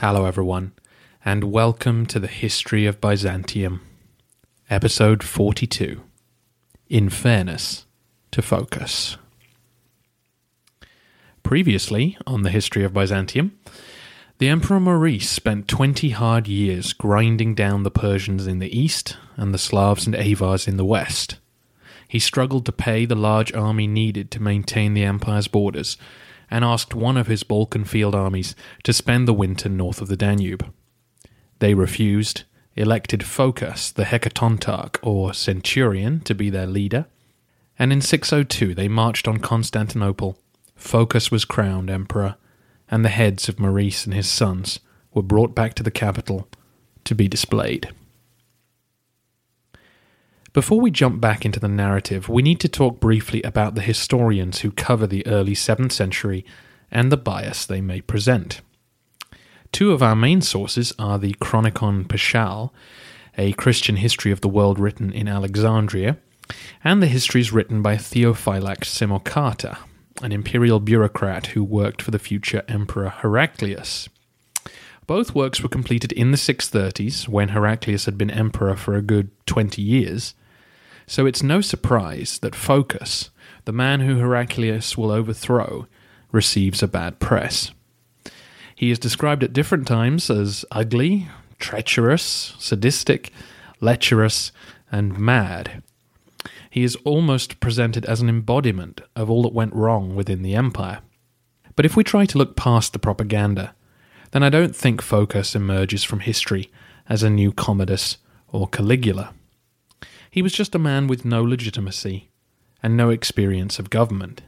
Hello everyone, and welcome to the History of Byzantium, episode 42, In Fairness to Phocas. Previously on the History of Byzantium, the Emperor Maurice spent 20 hard years grinding down the Persians in the east and the Slavs and Avars in the west. He struggled to pay the large army needed to maintain the empire's borders, and asked one of his Balkan field armies to spend the winter north of the Danube. They refused, elected Phocas, the Hecatontarch, or centurion, to be their leader, and in 602 they marched on Constantinople. Phocas was crowned emperor, and the heads of Maurice and his sons were brought back to the capital to be displayed. Before we jump back into the narrative, we need to talk briefly about the historians who cover the early 7th century and the bias they may present. Two of our main sources are the Chronicon Paschal, a Christian history of the world written in Alexandria, and the histories written by Theophylact Simocatta, an imperial bureaucrat who worked for the future Emperor Heraclius. Both works were completed in the 630s, when Heraclius had been emperor for a good 20 years, so it's no surprise that Phocas, the man who Heraclius will overthrow, receives a bad press. He is described at different times as ugly, treacherous, sadistic, lecherous, and mad. He is almost presented as an embodiment of all that went wrong within the empire. But if we try to look past the propaganda, then I don't think Phocas emerges from history as a new Commodus or Caligula. He was just a man with no legitimacy and no experience of government.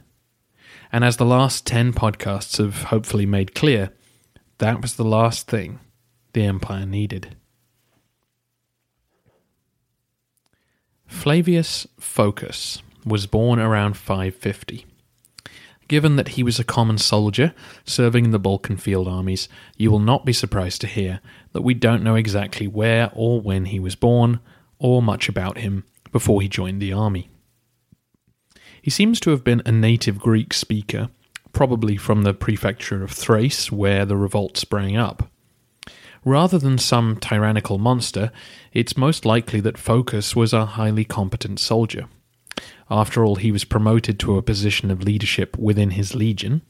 And as the last 10 podcasts have hopefully made clear, that was the last thing the empire needed. Flavius Phocas was born around 550. Given that he was a common soldier serving in the Balkan field armies, you will not be surprised to hear that we don't know exactly where or when he was born, or much about him before he joined the army. He seems to have been a native Greek speaker, probably from the prefecture of Thrace, where the revolt sprang up. Rather than some tyrannical monster, it's most likely that Phocas was a highly competent soldier. After all, he was promoted to a position of leadership within his legion,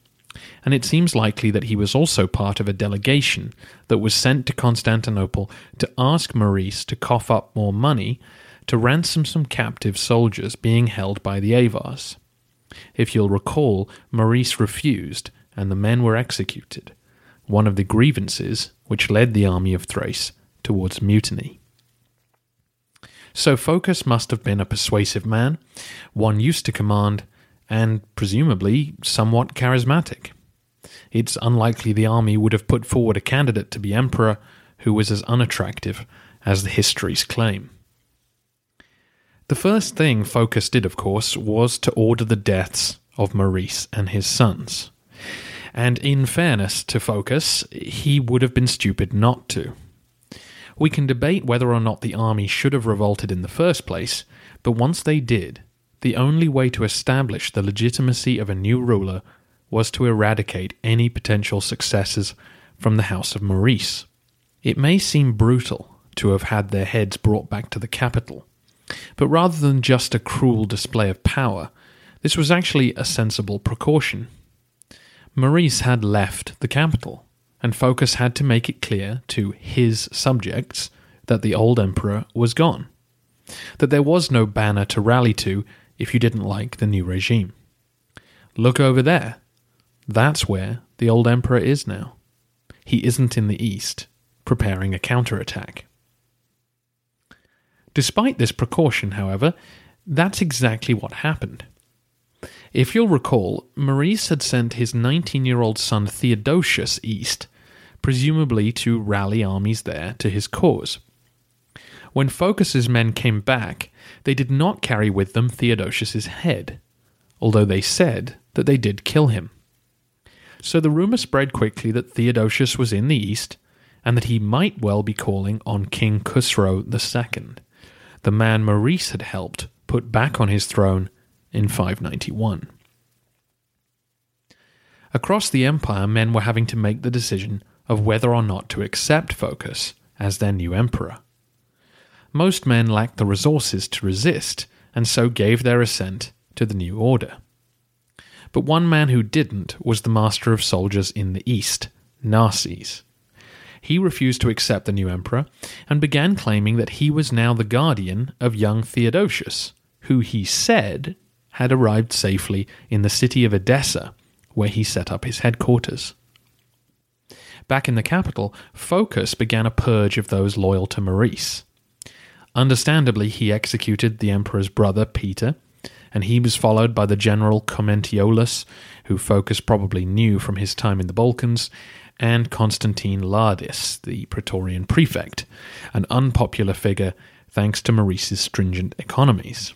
and it seems likely that he was also part of a delegation that was sent to Constantinople to ask Maurice to cough up more money to ransom some captive soldiers being held by the Avars. If you'll recall, Maurice refused, and the men were executed, one of the grievances which led the army of Thrace towards mutiny. So Phocas must have been a persuasive man, one used to command, and presumably somewhat charismatic. It's unlikely the army would have put forward a candidate to be emperor who was as unattractive as the histories claim. The first thing Phocas did, of course, was to order the deaths of Maurice and his sons. And in fairness to Phocas, he would have been stupid not to. We can debate whether or not the army should have revolted in the first place, but once they did, the only way to establish the legitimacy of a new ruler was to eradicate any potential successors from the house of Maurice. It may seem brutal to have had their heads brought back to the capital, but rather than just a cruel display of power, this was actually a sensible precaution. Maurice had left the capital, and Phocas had to make it clear to his subjects that the old emperor was gone, that there was no banner to rally to if you didn't like the new regime. Look over there. That's where the old emperor is now. He isn't in the east, preparing a counterattack. Despite this precaution, however, that's exactly what happened. If you'll recall, Maurice had sent his 19-year-old son Theodosius east, presumably to rally armies there to his cause. When Phocas's men came back, they did not carry with them Theodosius's head, although they said that they did kill him. So the rumour spread quickly that Theodosius was in the east, and that he might well be calling on King Khosrow II, the man Maurice had helped put back on his throne in 591. Across the empire, men were having to make the decision of whether or not to accept Phocas as their new emperor. Most men lacked the resources to resist, and so gave their assent to the new order. But one man who didn't was the master of soldiers in the east, Narses. He refused to accept the new emperor, and began claiming that he was now the guardian of young Theodosius, who he said had arrived safely in the city of Edessa, where he set up his headquarters. Back in the capital, Phocas began a purge of those loyal to Maurice. Understandably, he executed the emperor's brother, Peter, and he was followed by the general Comentiolus, who Phocas probably knew from his time in the Balkans, and Constantine Lardis, the Praetorian prefect, an unpopular figure thanks to Maurice's stringent economies.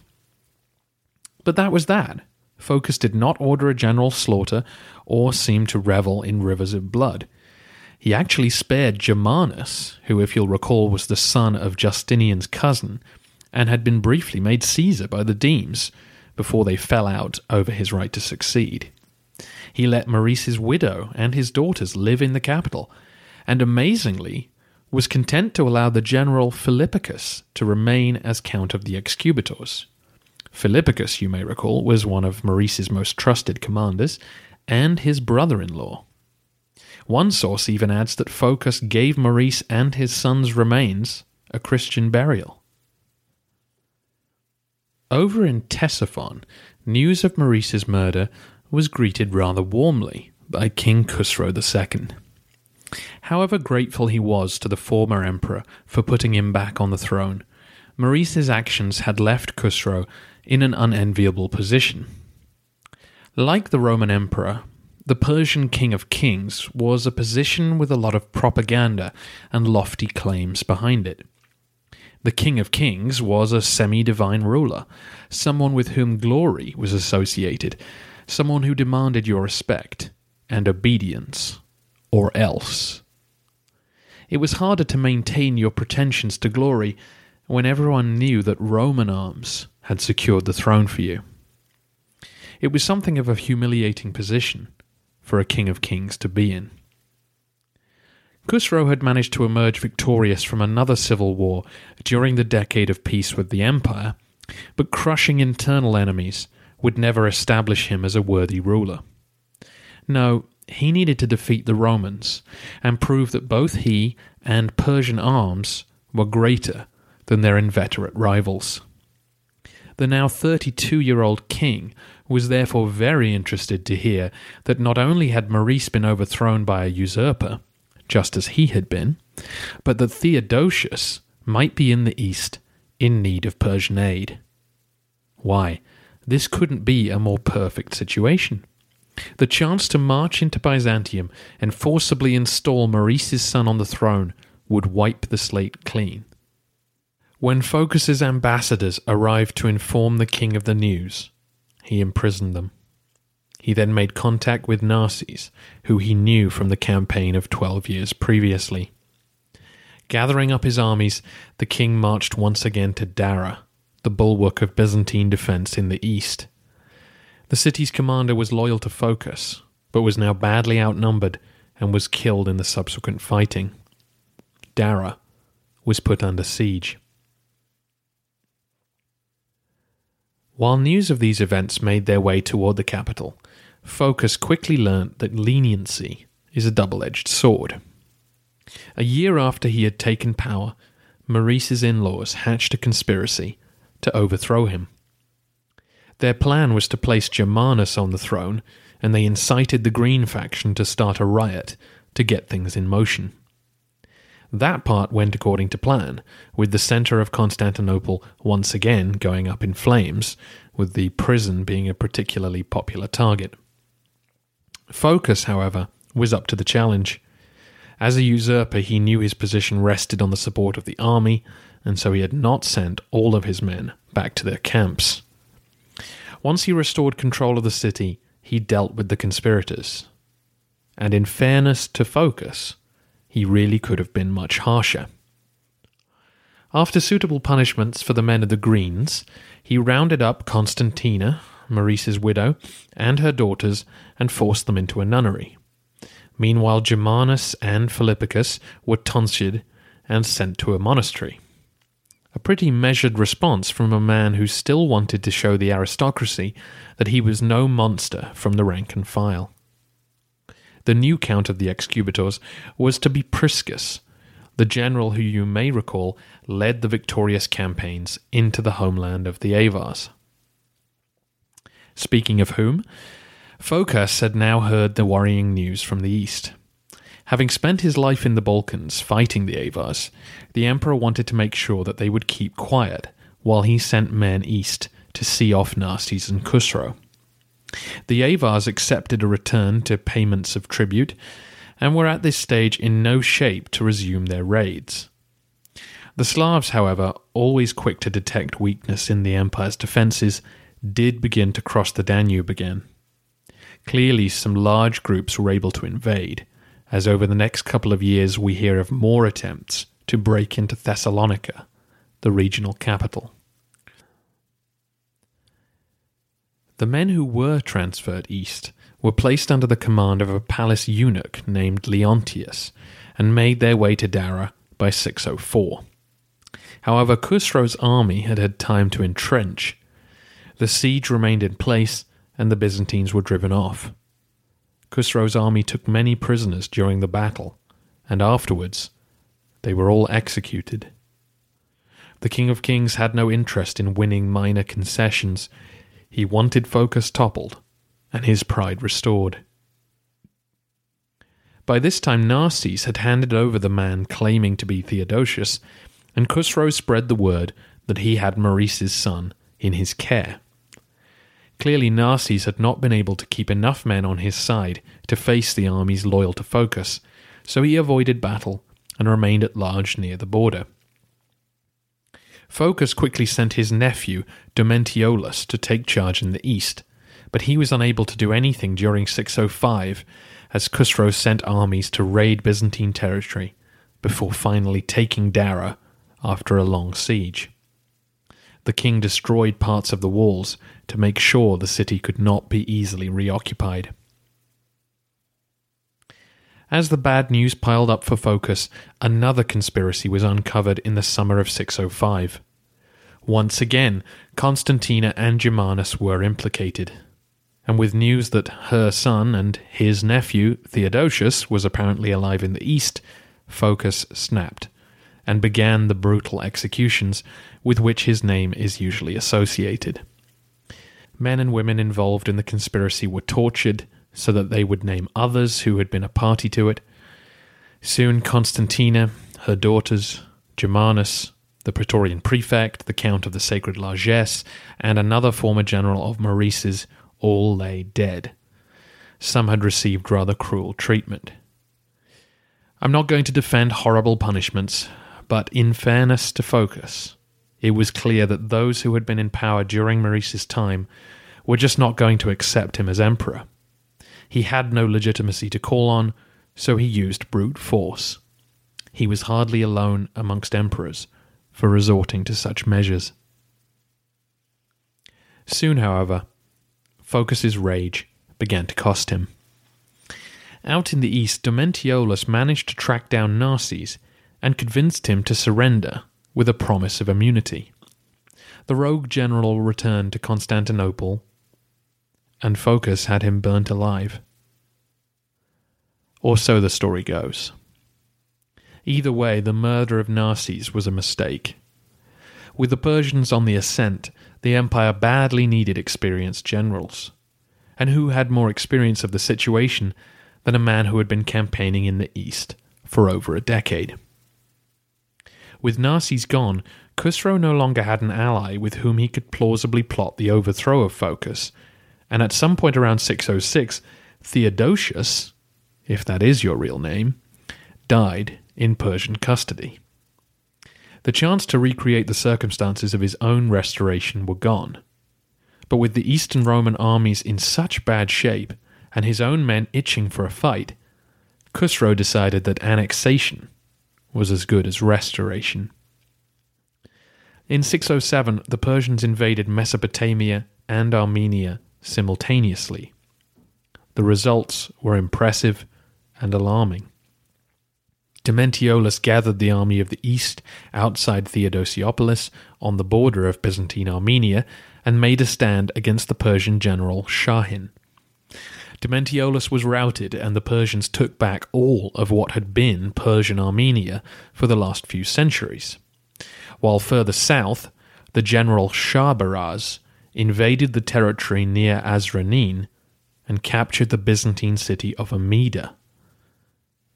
But that was that. Phocas did not order a general slaughter or seem to revel in rivers of blood. He actually spared Germanus, who, if you'll recall, was the son of Justinian's cousin, and had been briefly made Caesar by the Demes before they fell out over his right to succeed. He let Maurice's widow and his daughters live in the capital, and amazingly was content to allow the general Philippicus to remain as count of the excubators. Philippicus, you may recall, was one of Maurice's most trusted commanders, and his brother-in-law. One source even adds that Phocas gave Maurice and his son's remains a Christian burial. Over in Ctesiphon, news of Maurice's murder was greeted rather warmly by King Khosrow II. However grateful he was to the former emperor for putting him back on the throne, Maurice's actions had left Khosrow in an unenviable position. Like the Roman emperor, the Persian king of kings was a position with a lot of propaganda and lofty claims behind it. The king of kings was a semi-divine ruler, someone with whom glory was associated, someone who demanded your respect and obedience, or else. It was harder to maintain your pretensions to glory when everyone knew that Roman arms had secured the throne for you. It was something of a humiliating position for a king of kings to be in. Khosrow had managed to emerge victorious from another civil war during the decade of peace with the empire, but crushing internal enemies would never establish him as a worthy ruler. No, he needed to defeat the Romans and prove that both he and Persian arms were greater than their inveterate rivals. The now 32-year-old king was therefore very interested to hear that not only had Maurice been overthrown by a usurper, just as he had been, but that Theodosius might be in the east in need of Persian aid. Why, this couldn't be a more perfect situation. The chance to march into Byzantium and forcibly install Maurice's son on the throne would wipe the slate clean. When Phocas's ambassadors arrived to inform the king of the news, he imprisoned them. He then made contact with Narses, who he knew from the campaign of 12 years previously. Gathering up his armies, the king marched once again to Dara, the bulwark of Byzantine defence in the east. The city's commander was loyal to Phocas, but was now badly outnumbered and was killed in the subsequent fighting. Dara was put under siege. While news of these events made their way toward the capital, Phocas quickly learnt that leniency is a double-edged sword. A year after he had taken power, Maurice's in-laws hatched a conspiracy to overthrow him. Their plan was to place Germanus on the throne, and they incited the Green faction to start a riot to get things in motion. That part went according to plan, with the centre of Constantinople once again going up in flames, with the prison being a particularly popular target. Phocas, however, was up to the challenge. As a usurper, he knew his position rested on the support of the army, and so he had not sent all of his men back to their camps. Once he restored control of the city, he dealt with the conspirators. And in fairness to Phocas, he really could have been much harsher. After suitable punishments for the men of the Greens, he rounded up Constantina, Maurice's widow, and her daughters, and forced them into a nunnery. Meanwhile, Germanus and Philippicus were tonsured and sent to a monastery. A pretty measured response from a man who still wanted to show the aristocracy that he was no monster from the rank and file. The new count of the excubators was to be Priscus, the general who, you may recall, led the victorious campaigns into the homeland of the Avars. Speaking of whom, Phocas had now heard the worrying news from the east. Having spent his life in the Balkans fighting the Avars, the emperor wanted to make sure that they would keep quiet while he sent men east to see off Narses and Khosrow. The Avars accepted a return to payments of tribute and were at this stage in no shape to resume their raids. The Slavs, however, always quick to detect weakness in the empire's defences, did begin to cross the Danube again. Clearly, some large groups were able to invade, as over the next couple of years we hear of more attempts to break into Thessalonica, the regional capital. The men who were transferred east were placed under the command of a palace eunuch named Leontius, and made their way to Dara by 604. However, Khosrow's army had had time to entrench. The siege remained in place, and the Byzantines were driven off. Khosrow's army took many prisoners during the battle, and afterwards they were all executed. The King of Kings had no interest in winning minor concessions. He wanted Phocas toppled, and his pride restored. By this time Narses had handed over the man claiming to be Theodosius, and Khosrow spread the word that he had Maurice's son in his care. Clearly, Narses had not been able to keep enough men on his side to face the armies loyal to Phocas, so he avoided battle and remained at large near the border. Phocas quickly sent his nephew, Domentiolus, to take charge in the east, but he was unable to do anything during 605, as Khosrow sent armies to raid Byzantine territory before finally taking Dara after a long siege. The king destroyed parts of the walls to make sure the city could not be easily reoccupied. As the bad news piled up for Phocas, another conspiracy was uncovered in the summer of 605. Once again, Constantina and Germanus were implicated, and with news that her son and his nephew, Theodosius, was apparently alive in the east, Phocas snapped and began the brutal executions with which his name is usually associated. Men and women involved in the conspiracy were tortured so that they would name others who had been a party to it. Soon Constantina, her daughters, Germanus, the Praetorian prefect, the Count of the Sacred Largesse, and another former general of Maurice's all lay dead. Some had received rather cruel treatment. I'm not going to defend horrible punishments, but in fairness to Phocas, it was clear that those who had been in power during Maurice's time were just not going to accept him as emperor. He had no legitimacy to call on, so he used brute force. He was hardly alone amongst emperors for resorting to such measures. Soon, however, Phocas's rage began to cost him. Out in the east, Domentiolus managed to track down Narses and convinced him to surrender with a promise of immunity. The rogue general returned to Constantinople, and Phocas had him burnt alive. Or so the story goes. Either way, the murder of Narses was a mistake. With the Persians on the ascent, the empire badly needed experienced generals. And who had more experience of the situation than a man who had been campaigning in the east for over a decade? With Narses gone, Khosrow no longer had an ally with whom he could plausibly plot the overthrow of Phocas, and at some point around 606, Theodosius, if that is your real name, died in Persian custody. The chance to recreate the circumstances of his own restoration were gone, but with the Eastern Roman armies in such bad shape and his own men itching for a fight, Khosrow decided that annexation was as good as restoration. In 607, the Persians invaded Mesopotamia and Armenia simultaneously. The results were impressive and alarming. Domentiolus gathered the army of the east outside Theodosiopolis on the border of Byzantine Armenia and made a stand against the Persian general Shahin. Domentiolus was routed, and the Persians took back all of what had been Persian Armenia for the last few centuries. While further south, the general Shahbaraz invaded the territory near Asranin and captured the Byzantine city of Amida.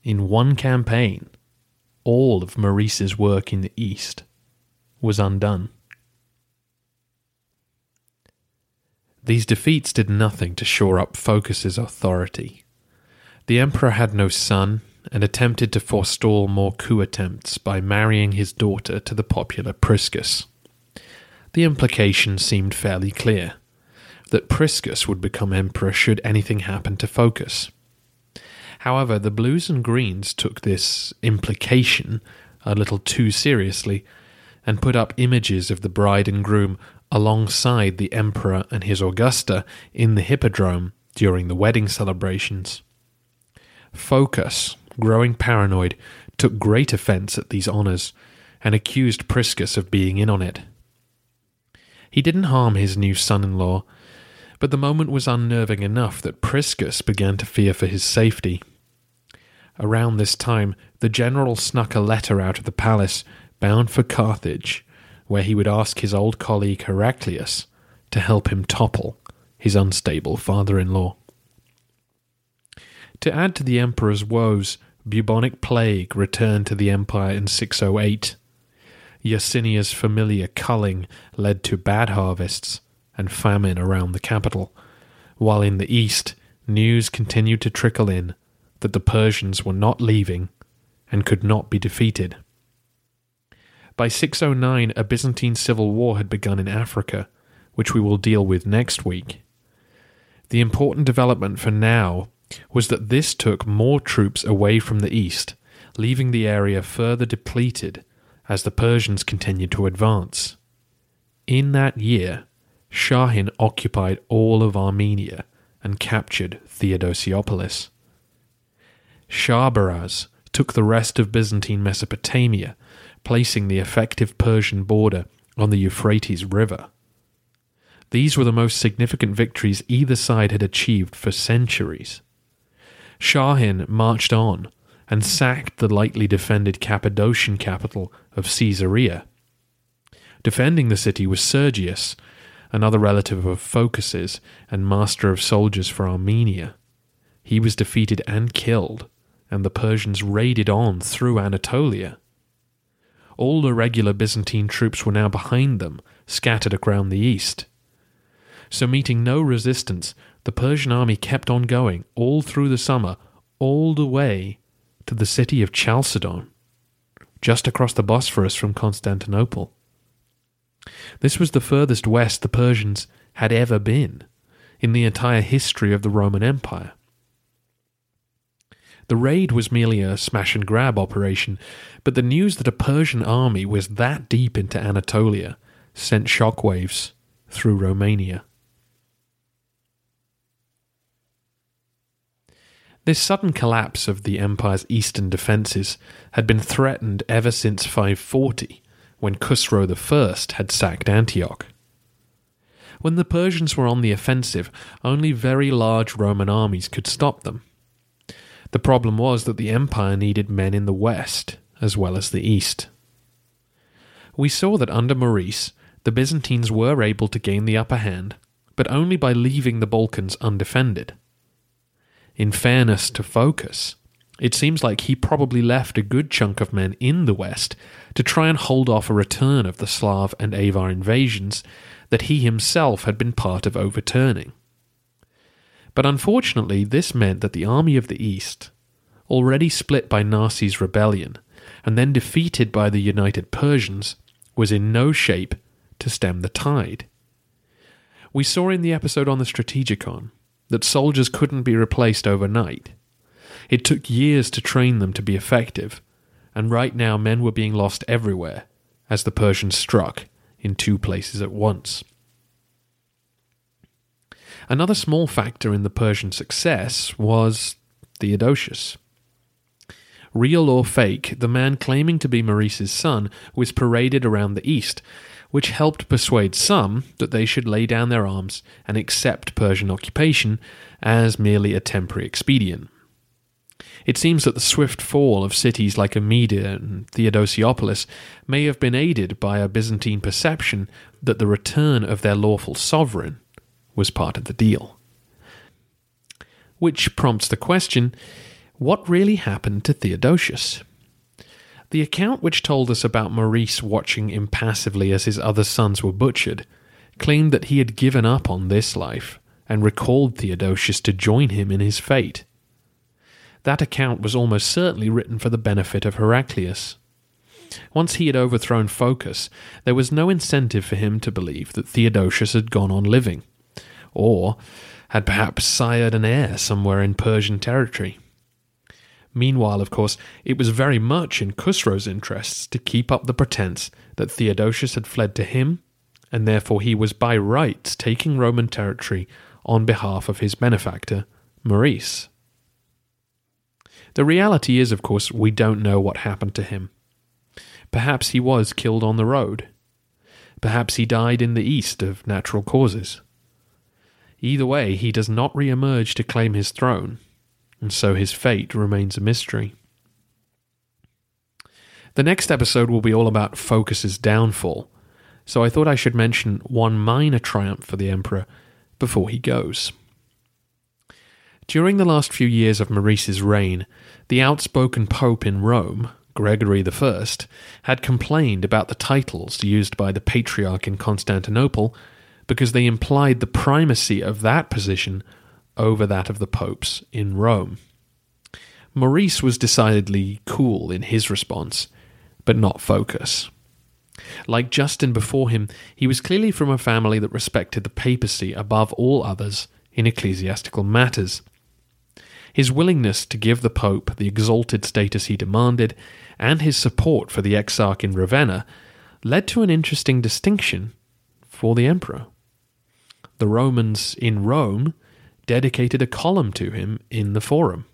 In one campaign, all of Maurice's work in the east was undone. These defeats did nothing to shore up Phocas's authority. The emperor had no son and attempted to forestall more coup attempts by marrying his daughter to the popular Priscus. The implication seemed fairly clear, that Priscus would become emperor should anything happen to Phocas. However, the Blues and Greens took this implication a little too seriously and put up images of the bride and groom alongside the emperor and his Augusta in the Hippodrome during the wedding celebrations. Phocas, growing paranoid, took great offence at these honours and accused Priscus of being in on it. He didn't harm his new son-in-law, but the moment was unnerving enough that Priscus began to fear for his safety. Around this time, the general snuck a letter out of the palace bound for Carthage, where he would ask his old colleague Heraclius to help him topple his unstable father-in-law. To add to the emperor's woes, bubonic plague returned to the empire in 608. Yersinia's familiar culling led to bad harvests and famine around the capital, while in the east news continued to trickle in that the Persians were not leaving and could not be defeated. By 609, a Byzantine civil war had begun in Africa, which we will deal with next week. The important development for now was that this took more troops away from the east, leaving the area further depleted as the Persians continued to advance. In that year, Shahin occupied all of Armenia and captured Theodosiopolis. Shahbaraz took the rest of Byzantine Mesopotamia, placing the effective Persian border on the Euphrates River. These were the most significant victories either side had achieved for centuries. Shahin marched on and sacked the lightly defended Cappadocian capital of Caesarea. Defending the city was Sergius, another relative of Phocas's and master of soldiers for Armenia. He was defeated and killed, and the Persians raided on through Anatolia. All the regular Byzantine troops were now behind them, scattered around the east. So meeting no resistance, the Persian army kept on going all through the summer, all the way to the city of Chalcedon, just across the Bosphorus from Constantinople. This was the furthest west the Persians had ever been in the entire history of the Roman Empire. The raid was merely a smash-and-grab operation, but the news that a Persian army was that deep into Anatolia sent shockwaves through Romania. This sudden collapse of the empire's eastern defences had been threatened ever since 540, when Khosrow I had sacked Antioch. When the Persians were on the offensive, only very large Roman armies could stop them. The problem was that the empire needed men in the west as well as the east. We saw that under Maurice, the Byzantines were able to gain the upper hand, but only by leaving the Balkans undefended. In fairness to Phocas, it seems like he probably left a good chunk of men in the west to try and hold off a return of the Slav and Avar invasions that he himself had been part of overturning. But unfortunately, this meant that the army of the east, already split by Narses' rebellion and then defeated by the united Persians, was in no shape to stem the tide. We saw in the episode on the Strategikon that soldiers couldn't be replaced overnight. It took years to train them to be effective, and right now men were being lost everywhere as the Persians struck in two places at once. Another small factor in the Persian success was Theodosius. Real or fake, the man claiming to be Maurice's son was paraded around the east, which helped persuade some that they should lay down their arms and accept Persian occupation as merely a temporary expedient. It seems that the swift fall of cities like Amida and Theodosiopolis may have been aided by a Byzantine perception that the return of their lawful sovereign was part of the deal. Which prompts the question, what really happened to Theodosius? The account which told us about Maurice watching impassively as his other sons were butchered claimed that he had given up on this life and recalled Theodosius to join him in his fate. That account was almost certainly written for the benefit of Heraclius. Once he had overthrown Phocas, there was no incentive for him to believe that Theodosius had gone on living, or had perhaps sired an heir somewhere in Persian territory. Meanwhile, of course, it was very much in Khosrow's interests to keep up the pretense that Theodosius had fled to him, and therefore he was by rights taking Roman territory on behalf of his benefactor, Maurice. The reality is, of course, we don't know what happened to him. Perhaps he was killed on the road. Perhaps he died in the east of natural causes. Either way, he does not re-emerge to claim his throne, and so his fate remains a mystery. The next episode will be all about Phocas's downfall, so I thought I should mention one minor triumph for the emperor before he goes. During the last few years of Maurice's reign, the outspoken pope in Rome, Gregory I, had complained about the titles used by the patriarch in Constantinople because they implied the primacy of that position over that of the popes in Rome. Maurice was decidedly cool in his response, but not Phocas. Like Justin before him, he was clearly from a family that respected the papacy above all others in ecclesiastical matters. His willingness to give the pope the exalted status he demanded, and his support for the exarch in Ravenna, led to an interesting distinction for the emperor. The Romans in Rome dedicated a column to him in the Forum.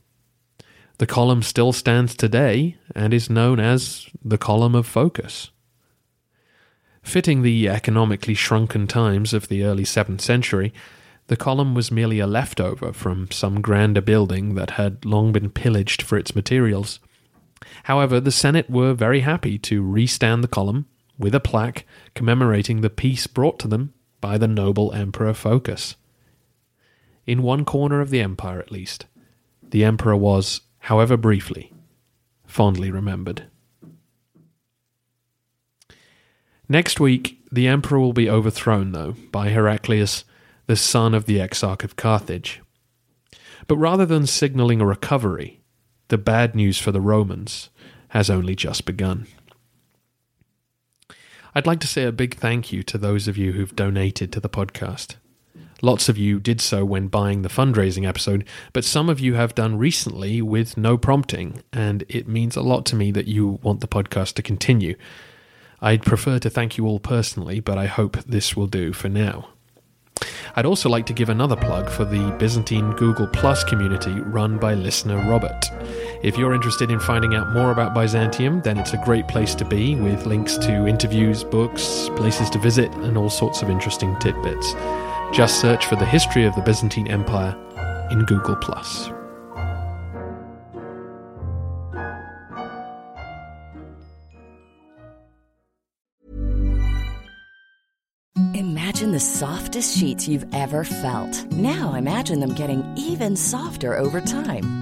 The column still stands today and is known as the Column of Phocas. Fitting the economically shrunken times of the early 7th century, the column was merely a leftover from some grander building that had long been pillaged for its materials. However, the Senate were very happy to restand the column with a plaque commemorating the peace brought to them by the noble Emperor Phocas. In one corner of the empire, at least, the emperor was, however briefly, fondly remembered. Next week, the emperor will be overthrown, though, by Heraclius, the son of the Exarch of Carthage. But rather than signalling a recovery, the bad news for the Romans has only just begun. I'd like to say a big thank you to those of you who've donated to the podcast. Lots of you did so when buying the fundraising episode, but some of you have done recently with no prompting, and it means a lot to me that you want the podcast to continue. I'd prefer to thank you all personally, but I hope this will do for now. I'd also like to give another plug for the Byzantine Google Plus community run by listener Robert. If you're interested in finding out more about Byzantium, then it's a great place to be, with links to interviews, books, places to visit, and all sorts of interesting tidbits. Just search for the History of the Byzantine Empire in Google+. Imagine the softest sheets you've ever felt. Now imagine them getting even softer over time.